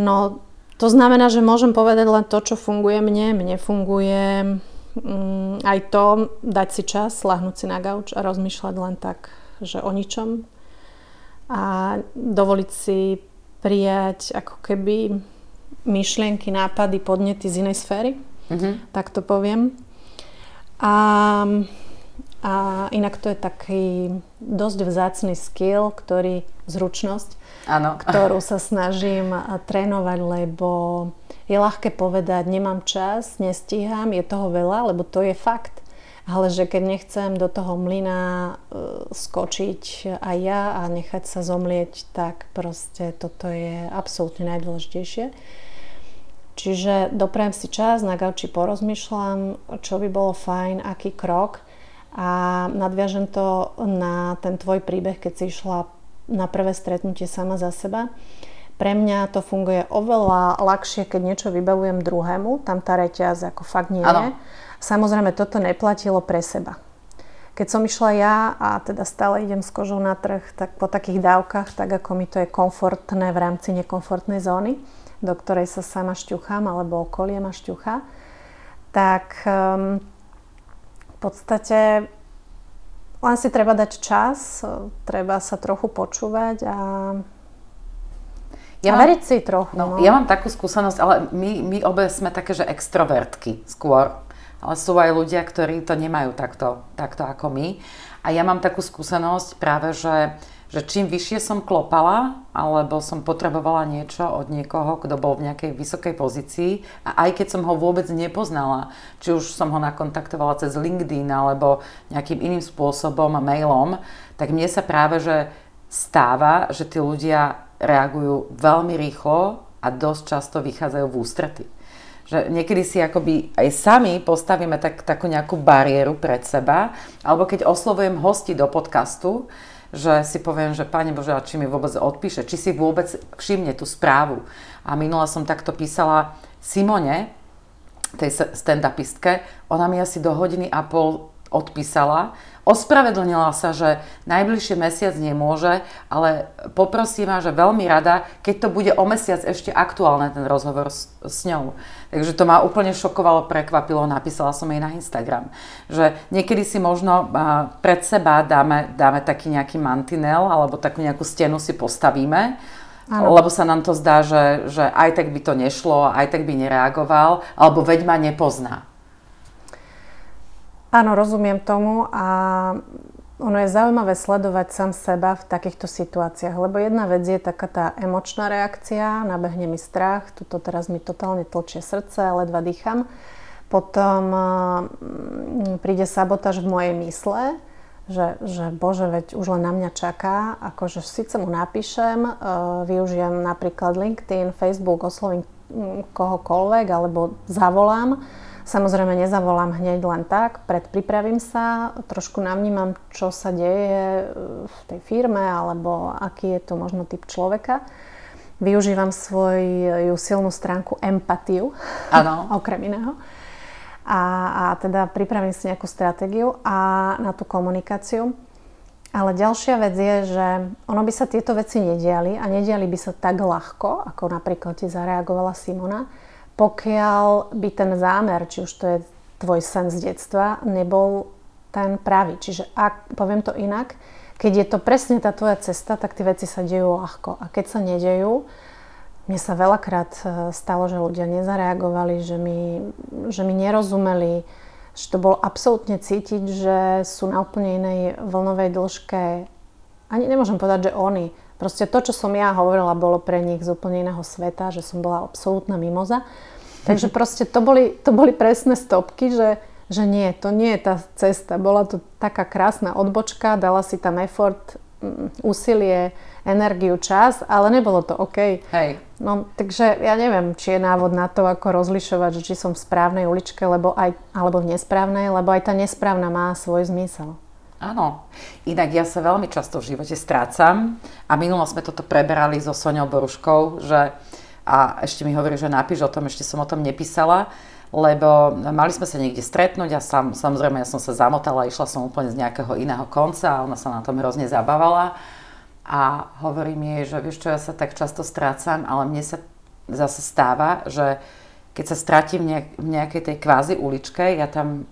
No, to znamená, že môžem povedať len to, čo funguje mne, mne funguje mm, aj to, dať si čas, lahnúť si na gauč a rozmýšľať len tak, že o ničom. A dovoliť si prijať ako keby myšlienky, nápady, podnety z inej sféry. Mm-hmm. Tak to poviem. A, a inak to je taký dosť vzácny skill, ktorý, zručnosť, ano. Ktorú sa snažím trénovať, lebo je ľahké povedať, nemám čas, nestíham, je toho veľa, lebo to je fakt. ale že keď nechcem do toho mlyna skočiť aj ja a nechať sa zomlieť, tak proste toto je absolútne najdôležitejšie. Čiže doprajem si čas, na gauči porozmýšľam, čo by bolo fajn, aký krok, a nadviažem to na ten tvoj príbeh, keď si išla na prvé stretnutie sama za seba. Pre mňa to funguje oveľa ľahšie, keď niečo vybavujem druhému. Tam tá reťaz ako fakt nie je. Samozrejme, toto neplatilo pre seba. Keď som išla ja a teda stále idem s kožou na trh, tak po takých dávkach, tak ako mi to je komfortné v rámci nekomfortnej zóny, do ktorej sa sama šťuchám alebo okolie ma šťuchá, tak um, v podstate len si treba dať čas, treba sa trochu počúvať a Ja mám, veriť si trochu. No, no. Ja mám takú skúsenosť, ale my, my obe sme také, že extrovertky skôr. Ale sú aj ľudia, ktorí to nemajú takto, takto ako my. A ja mám takú skúsenosť práve, že, že čím vyššie som klopala, alebo som potrebovala niečo od niekoho, kto bol v nejakej vysokej pozícii, a aj keď som ho vôbec nepoznala, či už som ho nakontaktovala cez LinkedIn, alebo nejakým iným spôsobom, mailom, tak mne sa práve, že stáva, že tí ľudia reagujú veľmi rýchlo a dosť často vychádzajú v ústrety. Že niekedy si akoby aj sami postavíme tak, takú nejakú bariéru pred seba, alebo keď oslovujem hosti do podcastu, že si poviem, že Pane Bože, či mi vôbec odpíše, či si vôbec všimne tú správu. A minula som takto písala Simone, tej stand-upistke, ona mi asi do hodiny a pol odpísala, ospravedlnila sa, že najbližšie mesiac nemôže, ale poprosím ma, že veľmi rada, keď to bude o mesiac ešte aktuálne ten rozhovor s, s ňou. Takže to ma úplne šokovalo, prekvapilo, napísala som jej na Instagram. Že niekedy si možno a, pred seba dáme, dáme taký nejaký mantinel, alebo takú nejakú stenu si postavíme, ano. Lebo sa nám to zdá, že, že aj tak by to nešlo, aj tak by nereagoval, alebo veď ma nepozná. Áno, rozumiem tomu a ono je zaujímavé sledovať sám seba v takýchto situáciách, lebo jedna vec je taká tá emočná reakcia, nabehne mi strach, tuto teraz mi totálne tlčie srdce, ledva dýcham. Potom uh, príde sabotáž v mojej mysle, že, že bože, veď už len na mňa čaká, akože síce mu napíšem, uh, využijem napríklad LinkedIn, Facebook, oslovím kohokoľvek alebo zavolám. Samozrejme, nezavolám hneď len tak, predpripravím sa, trošku navnímam, čo sa deje v tej firme alebo aký je to možno typ človeka. Využívam svoju silnú stránku empatiu, okrem iného. A, a teda pripravím si nejakú stratégiu a na tú komunikáciu. Ale ďalšia vec je, že ono by sa tieto veci nediali a nediali by sa tak ľahko, ako napríklad ti zareagovala Simona, pokiaľ by ten zámer, či už to je tvoj sen z detstva, nebol ten pravý. Čiže ak, poviem to inak, keď je to presne tá tvoja cesta, tak tie veci sa dejú ľahko. A keď sa nedejú, mne sa veľakrát stalo, že ľudia nezareagovali, že mi, že mi nerozumeli, že to bolo absolútne cítiť, že sú na úplne inej vlnovej dĺžke. Ani nemôžem povedať, že oni. Proste to, čo som ja hovorila, bolo pre nich z úplne iného sveta, že som bola absolútna mimoza. Takže proste to boli, to boli presné stopky, že, že nie, to nie je tá cesta. Bola to taká krásna odbočka, dala si tam effort, úsilie, energiu, čas, ale nebolo to OK. Hej. No, takže ja neviem, či je návod na to, ako rozlišovať, že či som v správnej uličke, lebo aj, alebo v nesprávnej, lebo aj tá nesprávna má svoj zmysel. Áno, inak ja sa veľmi často v živote strácam a minulo sme toto preberali so Soňou Boruškou, že a ešte mi hovorí, že napíš o tom, ešte som o tom nepísala, lebo mali sme sa niekde stretnúť a sam, samozrejme ja som sa zamotala, išla som úplne z nejakého iného konca a ona sa na tom hrozne zabávala a hovorí mi, že vieš čo, ja sa tak často strácam, ale mne sa zase stáva, že keď sa strátim v nejakej tej kvázi uličke, ja tam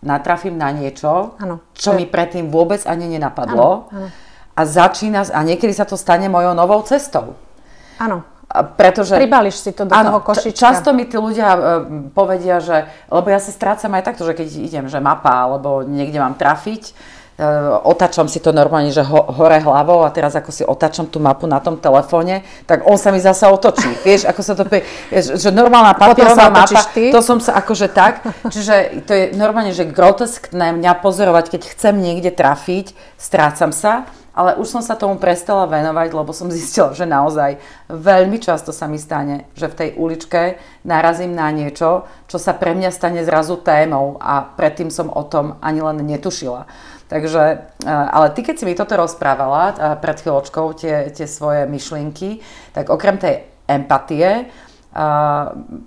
natrafím na niečo, ano, čo mi predtým vôbec ani nenapadlo, ano, ano. A začína, a niekedy sa to stane mojou novou cestou. Áno, pribališ si to do ano, toho košička. Často mi tí ľudia uh, povedia, že, lebo ja sa strácam aj takto, že keď idem, že mapa, alebo niekde mám trafiť, otáčam si to normálne, že ho, hore hlavou a teraz ako si otáčam tú mapu na tom telefóne, tak on sa mi zasa otočí. Vieš, ako sa to prie, že normálna papierová mapa, to som sa akože tak, čiže to je normálne, že groteskné mňa pozorovať, keď chcem niekde trafiť, strácam sa, ale už som sa tomu prestala venovať, lebo som zistila, že naozaj veľmi často sa mi stane, že v tej uličke narazím na niečo, čo sa pre mňa stane zrazu témou a predtým som o tom ani len netušila. Takže, ale ty, keď si mi toto rozprávala pred chvíľočkou, tie, tie svoje myšlienky, tak okrem tej empatie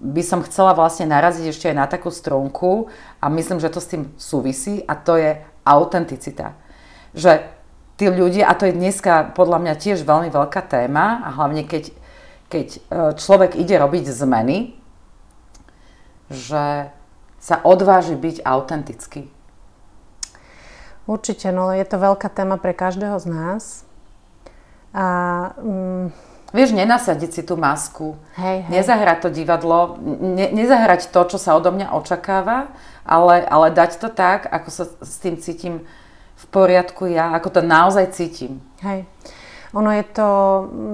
by som chcela vlastne naraziť ešte aj na takú strunku a myslím, že to s tým súvisí a to je autenticita. Že tí ľudia, a to je dneska podľa mňa tiež veľmi veľká téma a hlavne keď, keď človek ide robiť zmeny, že sa odváži byť autentický. Určite, no je to veľká téma pre každého z nás. A, um... vieš, nenasadiť si tú masku, hej, hej. Nezahrať to divadlo, ne, nezahrať to, čo sa odo mňa očakáva, ale, ale dať to tak, ako sa s tým cítim v poriadku ja, ako to naozaj cítim. Hej. Ono je to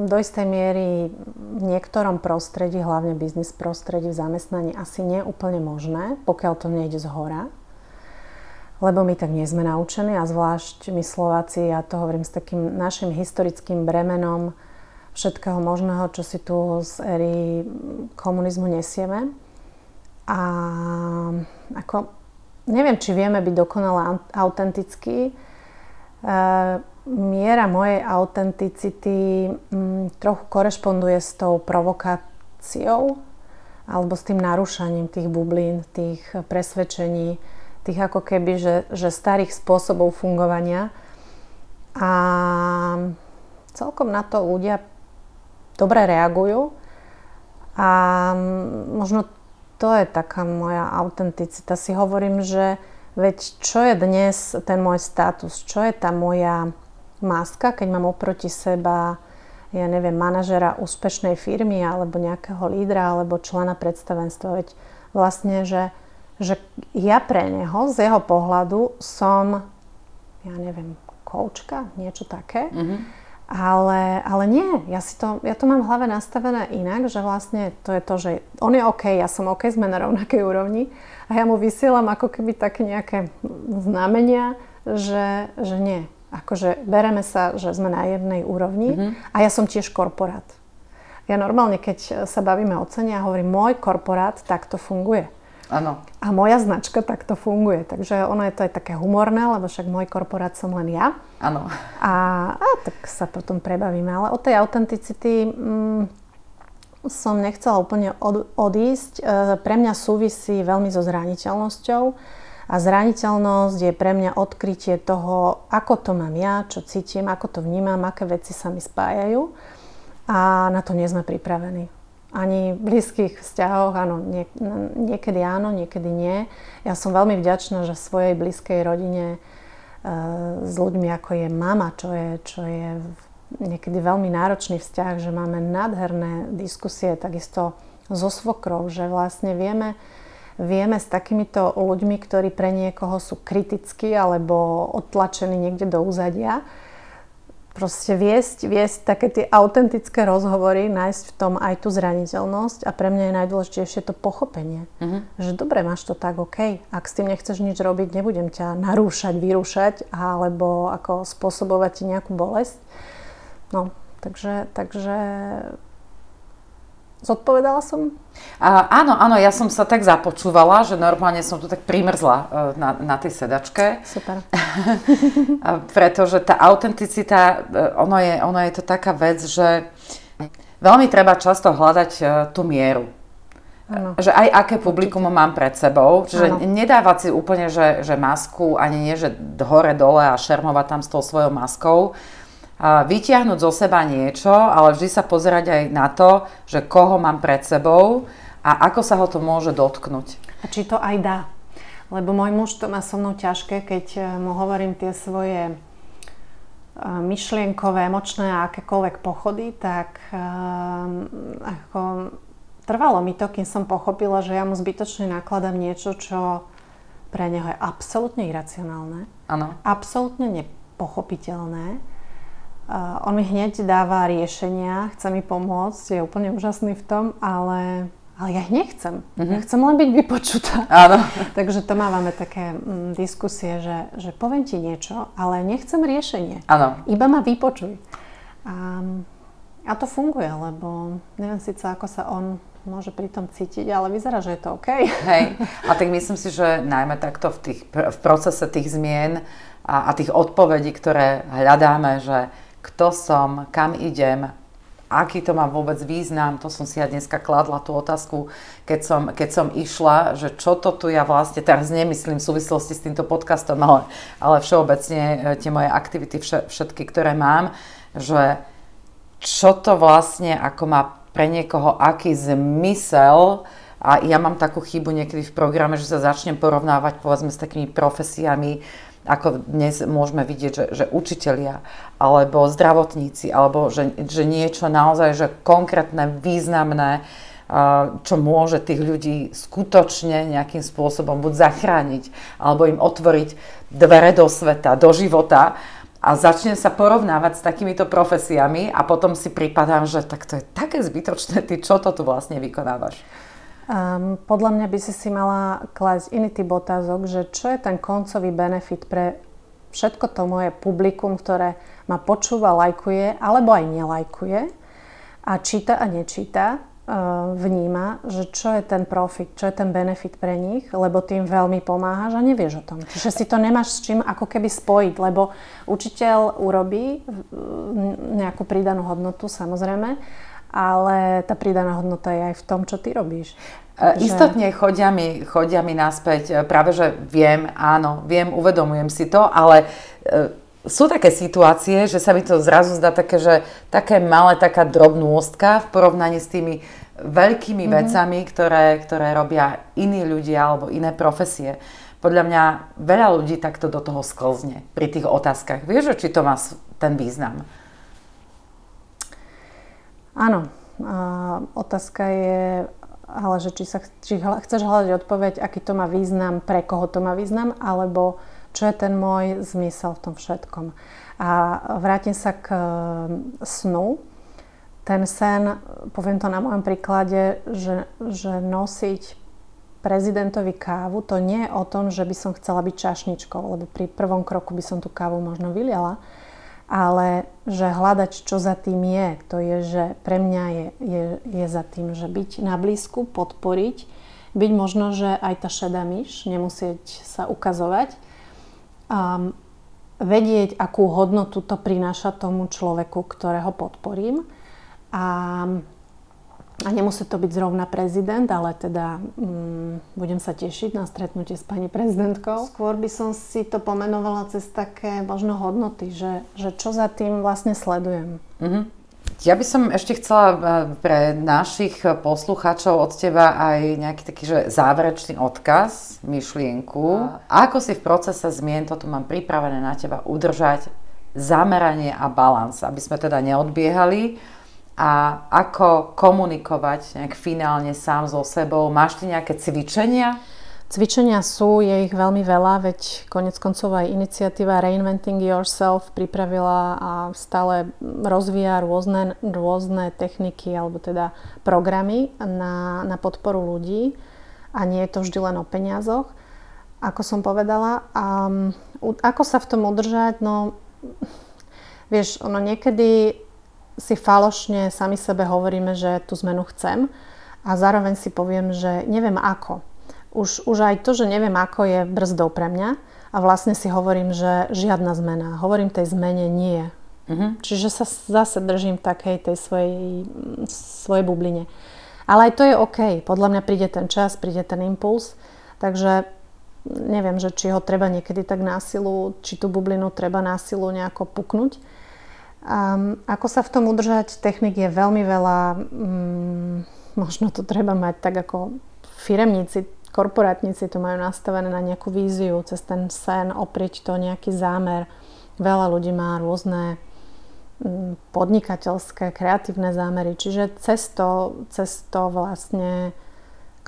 do istej miery v niektorom prostredí, hlavne biznis prostredí, v zamestnaní asi neúplne možné, pokiaľ to nejde zhora. Lebo my tak nie sme naučení a zvlášť my Slováci, ja to hovorím s takým našim historickým bremenom všetkého možného, čo si tu z éry komunizmu nesieme. A ako, neviem, či vieme byť dokonale autentickí. Miera mojej autenticity trochu korešponduje s tou provokáciou alebo s tým narúšaním tých bublín, tých presvedčení, tých ako keby, že, že starých spôsobov fungovania a celkom na to ľudia dobre reagujú a možno to je taká moja autenticita. Si hovorím, že veď čo je dnes ten môj status, čo je tá moja maska, keď mám oproti seba, ja neviem, manažera úspešnej firmy alebo nejakého lídra alebo člena predstavenstva, veď vlastne, že že ja pre neho, z jeho pohľadu som, ja neviem, koučka, niečo také, mm-hmm. ale, ale nie, ja, si to, ja to mám v hlave nastavené inak, že vlastne to je to, že on je OK, ja som OK, sme na rovnakej úrovni a ja mu vysielam ako keby také nejaké znamenia, že, že nie, akože bereme sa, že sme na jednej úrovni mm-hmm. a ja som tiež korporát. Ja normálne, keď sa bavíme o cene, ja hovorím, môj korporát takto funguje. Áno. A moja značka takto funguje. Takže ono je to aj také humorné, lebo však môj korporát som len ja. Áno. A, a tak sa potom prebavíme. Ale o tej autenticity mm, som nechcela úplne od, odísť. E, pre mňa súvisí veľmi so zraniteľnosťou. A zraniteľnosť je pre mňa odkrytie toho, ako to mám ja, čo cítim, ako to vnímam, aké veci sa mi spájajú. A na to nie sme pripravení. Ani v blízkych vzťahoch, áno, nie, niekedy áno, niekedy nie. Ja som veľmi vďačná, že v svojej blízkej rodine e, s ľuďmi, ako je mama, čo je, čo je niekedy veľmi náročný vzťah, že máme nádherné diskusie, takisto so svokrou, že vlastne vieme, vieme s takýmito ľuďmi, ktorí pre niekoho sú kritickí alebo odtlačení niekde do úzadia, proste viesť, viesť také tie autentické rozhovory, nájsť v tom aj tú zraniteľnosť a pre mňa je najdôležitejšie to pochopenie. Uh-huh. Že dobre, máš to tak, OK. Ak s tým nechceš nič robiť, nebudem ťa narúšať, vyrúšať alebo ako spôsobovať ti nejakú bolesť. No, takže, takže... zodpovedala som? Uh, áno, áno, ja som sa tak započúvala, že normálne som tu tak primrzla uh, na, na tej sedačke. Super. Pretože tá autenticita, uh, ono, je, ono je to taká vec, že veľmi treba často hľadať uh, tú mieru. Ano. Že aj aké publikum Určite. Mám pred sebou. Čiže ano. Nedávať si úplne, že, že masku, ani nie, že hore, dole a šermovať tam s tou svojou maskou. Vytiahnuť zo seba niečo, ale vždy sa pozerať aj na to, že koho mám pred sebou a ako sa ho to môže dotknúť. A či to aj dá. Lebo môj muž to má so mnou ťažké, keď mu hovorím tie svoje myšlienkové, emočné a akékoľvek pochody, tak ako, trvalo mi to, kým som pochopila, že ja mu zbytočne nakladám niečo, čo pre neho je absolútne iracionálne, ano. Absolútne nepochopiteľné. Uh, on mi hneď dáva riešenia, chce mi pomôcť, je úplne úžasný v tom, ale, ale ja ich nechcem. Mm-hmm. Ja chcem len byť vypočutá. Áno. Takže to máme také mm, diskusie, že, že poviem ti niečo, ale nechcem riešenie. Áno. Iba ma vypočuj. A, a to funguje, lebo neviem síce, ako sa on môže pri tom cítiť, ale vyzerá, že je to OK. Hej. A tak myslím si, že najmä takto v, tých, v procese tých zmien a, a tých odpovedí, ktoré hľadáme, že kto som, kam idem, aký to má vôbec význam, to som si ja dneska kladla tú otázku, keď som, keď som išla, že čo to tu ja vlastne, teraz nemyslím v súvislosti s týmto podcastom, ale, ale všeobecne tie moje aktivity, všetky, ktoré mám, že čo to vlastne, ako má pre niekoho, aký zmysel. A ja mám takú chybu niekedy v programe, že sa začnem porovnávať povedzme s takými profesiami, ako dnes môžeme vidieť, že, že učitelia, alebo zdravotníci, alebo že, že niečo naozaj, že konkrétne, významné, čo môže tých ľudí skutočne nejakým spôsobom buď zachrániť, alebo im otvoriť dvere do sveta, do života. A začnem sa porovnávať s takýmito profesiami a potom si pripadám, že tak to je také zbytočné, ty čo to tu vlastne vykonávaš? Um, podľa mňa by si si mala klásť iný typ otázok, že čo je ten koncový benefit pre všetko to moje publikum, ktoré ma počúva, lajkuje alebo aj nelajkuje a číta a nečíta, uh, vníma, že čo je ten profit, čo je ten benefit pre nich, lebo tým veľmi pomáhaš a nevieš o tom. Čiže si to nemáš s čím ako keby spojiť, lebo učiteľ urobí nejakú pridanú hodnotu, samozrejme, ale tá pridaná hodnota je aj v tom, čo ty robíš. Že... Istotne chodia mi, chodia mi naspäť, práve že viem, áno, viem, uvedomujem si to, ale e, sú také situácie, že sa mi to zrazu zdá také, že také malé, taká drobnôstka v porovnaní s tými veľkými mm-hmm. vecami, ktoré, ktoré robia iní ľudia alebo iné profesie. Podľa mňa veľa ľudí takto do toho sklzne pri tých otázkach. Vieš, či to má ten význam? Áno, uh, otázka je, ale že či, sa, či chceš hľadať odpoveď, aký to má význam, pre koho to má význam, alebo čo je ten môj zmysel v tom všetkom. A vrátim sa k uh, snu. Ten sen, poviem to na mojom príklade, že, že nosiť prezidentovi kávu, to nie je o tom, že by som chcela byť čašničkou, lebo pri prvom kroku by som tú kávu možno vyliala, ale že hľadať, čo za tým je, to je, že pre mňa je, je, je za tým, že byť na blízku, podporiť, byť možno, že aj tá šedá myš, nemusieť sa ukazovať, um, vedieť, akú hodnotu to prináša tomu človeku, ktorého podporím. A, a nemusí to byť zrovna prezident, ale teda um, budem sa tešiť na stretnutie s pani prezidentkou. Skôr by som si to pomenovala cez také možno hodnoty, že, že čo za tým vlastne sledujem. Mhm. Ja by som ešte chcela pre našich poslucháčov od teba aj nejaký taký že záverečný odkaz, myšlienku. Ako si v procese zmien, toto mám pripravené na teba, udržať zameranie a balans, aby sme teda neodbiehali, a ako komunikovať nejak finálne sám so sebou. Máš ty nejaké cvičenia? Cvičenia sú, je ich veľmi veľa, veď koniec koncov aj iniciatíva Reinventing Yourself pripravila a stále rozvíja rôzne, rôzne techniky alebo teda programy na, na podporu ľudí a nie je to vždy len o peniazoch, ako som povedala. A ako sa v tom udržať? No, vieš, ono niekedy si falošne sami sebe hovoríme, že tú zmenu chcem a zároveň si poviem, že neviem ako. Už, už aj to, že neviem ako, je brzdou pre mňa a vlastne si hovorím, že žiadna zmena. Hovorím tej zmene nie. Mhm. Čiže sa zase držím v takej tej svojej, svojej bubline. Ale aj to je OK. Podľa mňa príde ten čas, príde ten impuls. Takže neviem, že či ho treba niekedy tak násilu, či tú bublinu treba násilu nejako puknúť. Um, ako sa v tom udržať? Technik je veľmi veľa. Um, možno to treba mať tak ako firemníci, korporátnici to majú nastavené na nejakú víziu, cez ten sen, oprieť to nejaký zámer. Veľa ľudí má rôzne um, podnikateľské, kreatívne zámery. Čiže cez to, cez to vlastne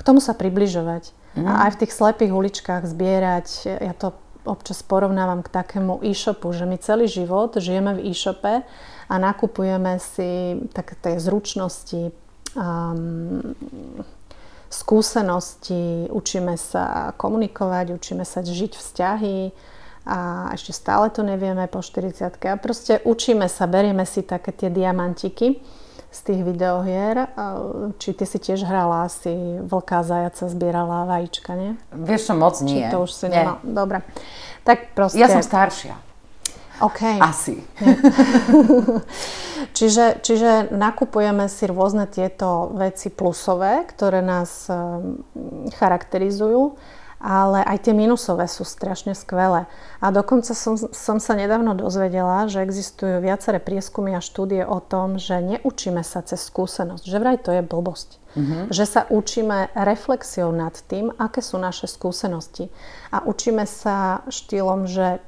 k tomu sa približovať. Mm. A aj v tých slepých uličkách zbierať, ja to občas porovnávam k takému e-shopu, že my celý život žijeme v e-shope a nakupujeme si také tie zručnosti, um, skúsenosti, učíme sa komunikovať, učíme sa žiť vzťahy a ešte stále to nevieme po štyridsiatke a proste učíme sa, berieme si také tie diamantiky z tých videohier. Či ty si tiež hrala asi Vlka, zajaca, zbierala vajíčka, nie? Vieš čo, moc nie. Či to už si nie. Nemal? Dobre. Tak proste... Ja som staršia. OK. Asi. čiže, čiže nakupujeme si rôzne tieto veci plusové, ktoré nás charakterizujú, ale aj tie minusové sú strašne skvelé. A dokonca som, som sa nedávno dozvedela, že existujú viaceré prieskumy a štúdie o tom, že neučíme sa cez skúsenosť, že vraj to je blbosť. Mm-hmm. Že sa učíme reflexiou nad tým, aké sú naše skúsenosti. A učíme sa štýlom, že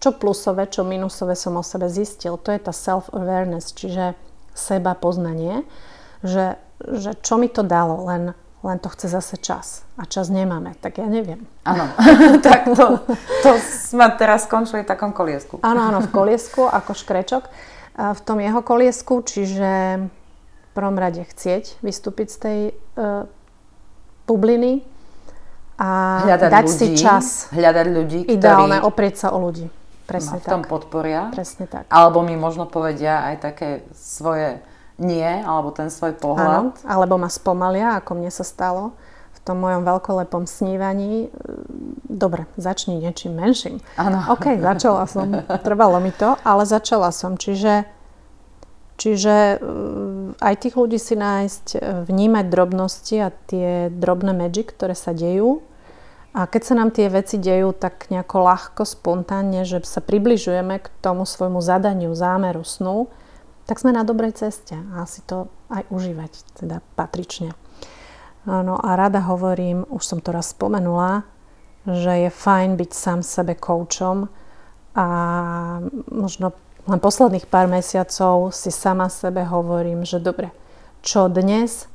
čo plusové, čo minusové som o sebe zistil. To je tá self-awareness, čiže seba poznanie, že, že čo mi to dalo, len... Len to chce zase čas. A čas nemáme, tak ja neviem. Áno, tak to, to sme teraz skončili v takom koliesku. Áno, áno, v koliesku, ako škrečok. V tom jeho koliesku, čiže v prvom rade chcieť vystúpiť z tej uh, bubliny a hľadať dať ľudí, si čas. Hľadať ľudí, ktorí... Ideálne, oprieť sa o ľudí. Presne tak. V tom podporia. Presne tak. Alebo mi možno povedia aj také svoje... Nie, alebo ten svoj pohľad. Áno, alebo ma spomalia, ako mne sa stalo v tom mojom veľkolepom snívaní. Dobre, začni niečím menším. Áno. OK, začala som. Trvalo mi to, ale začala som. Čiže, čiže aj tých ľudí si nájsť, vnímať drobnosti a tie drobné magic, ktoré sa dejú. A keď sa nám tie veci dejú tak nejako ľahko, spontánne, že sa približujeme k tomu svojmu zadaniu, zámeru, snu, tak sme na dobrej ceste a si to aj užívať, teda patrične. No a rada hovorím, už som to raz spomenula, že je fajn byť sám sebe koučom a možno len posledných pár mesiacov si sama sebe hovorím, že dobre, čo dnes,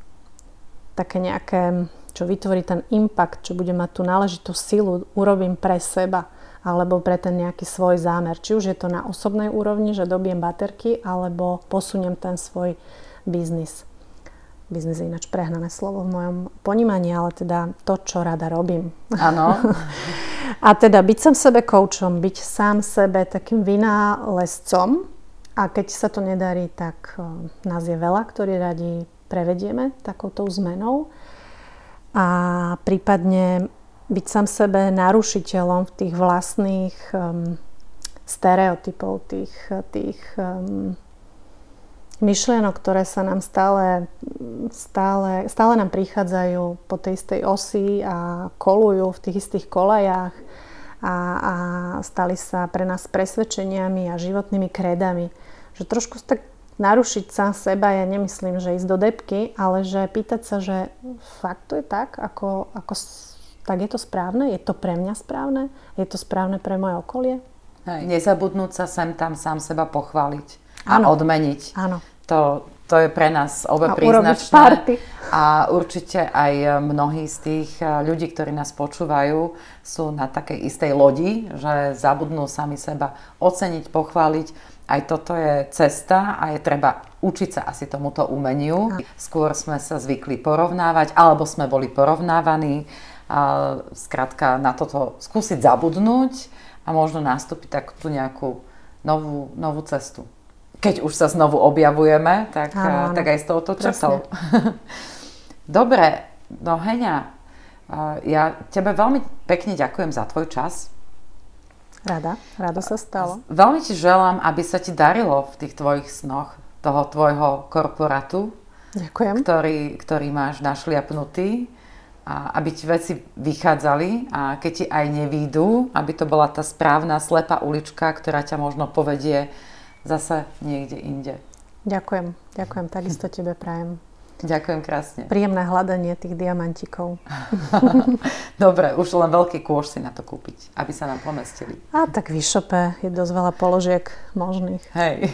také nejaké, čo vytvorí ten impact, čo bude mať tú náležitú silu, urobím pre seba. Alebo pre ten nejaký svoj zámer. Či už je to na osobnej úrovni, že dobijem baterky, alebo posuniem ten svoj biznis. Biznis je ináč prehnané slovo v mojom ponímaní, ale teda to, čo rada robím. Áno. A teda byť sám sebe koučom, byť sám sebe takým vynálezcom. A keď sa to nedarí, tak nás je veľa, ktorí radi prevedieme takouto zmenou. A prípadne... byť sám sebe narušiteľom v tých vlastných um, stereotypov, tých, tých um, myšlienok, ktoré sa nám stále, stále, stále nám prichádzajú po tej istej osi a kolujú v tých istých kolajách a, a stali sa pre nás presvedčeniami a životnými kredami. Že trošku tak narušiť sám seba, ja nemyslím, že ísť do debky, ale že pýtať sa, že fakt to je tak, ako... ako tak je to správne? Je to pre mňa správne? Je to správne pre moje okolie? Hej. Nezabudnúť sa sem tam sám seba pochváliť a ano. Odmeniť. Áno. To, to je pre nás obe a príznačné. A určite aj mnohí z tých ľudí, ktorí nás počúvajú, sú na takej istej lodi, že zabudnú sami seba oceniť, pochváliť. Aj toto je cesta a je treba učiť sa asi tomuto umeniu. Skôr sme sa zvykli porovnávať, alebo sme boli porovnávaní. A skrátka na toto skúsiť zabudnúť a možno nastúpiť takú nejakú novú, novú cestu. Keď už sa znovu objavujeme, tak, áno, áno. tak aj z touto časou. Dobre, no Heňa, ja tebe veľmi pekne ďakujem za tvoj čas. Rada, rado sa stalo. Veľmi ti želám, aby sa ti darilo v tých tvojich snoch toho tvojho korporátu, ďakujem. Ktorý, ktorý máš našliapnutý. A aby ti veci vychádzali a keď ti aj nevídu, aby to bola tá správna slepá ulička, ktorá ťa možno povedie zase niekde inde. Ďakujem, ďakujem, takisto tebe prajem. Ďakujem krásne. Príjemné hľadanie tých diamantikov. Dobre, už len veľký kôš si na to kúpiť, aby sa nám pomestili. A tak v e-shope je dosť veľa položiek možných. Hej.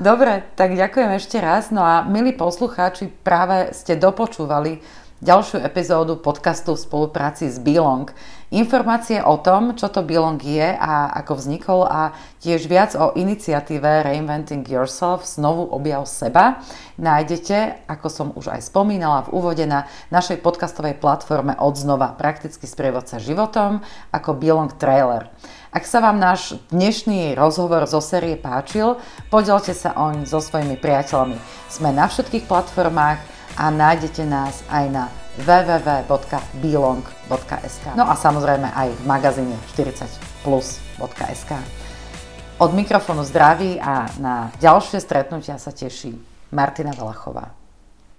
Dobre, tak ďakujem ešte raz. No a milí poslucháči, práve ste dopočúvali ďalšiu epizódu podcastu v spolupráci s BeLong. Informácie o tom, čo to BeLong je a ako vznikol a tiež viac o iniciatíve Reinventing Yourself, znovu objav seba, nájdete, ako som už aj spomínala v úvode, na našej podcastovej platforme Odznova, praktický sprievodca životom, ako BeLong trailer. Ak sa vám náš dnešný rozhovor zo série páčil, podielte sa oň so svojimi priateľmi. Sme na všetkých platformách a nájdete nás aj na w w w bodka belong bodka s k. No a samozrejme aj v magazíne štyridsať plus bodka s k. Od mikrofónu zdraví a na ďalšie stretnutia sa teší Martina Velachová.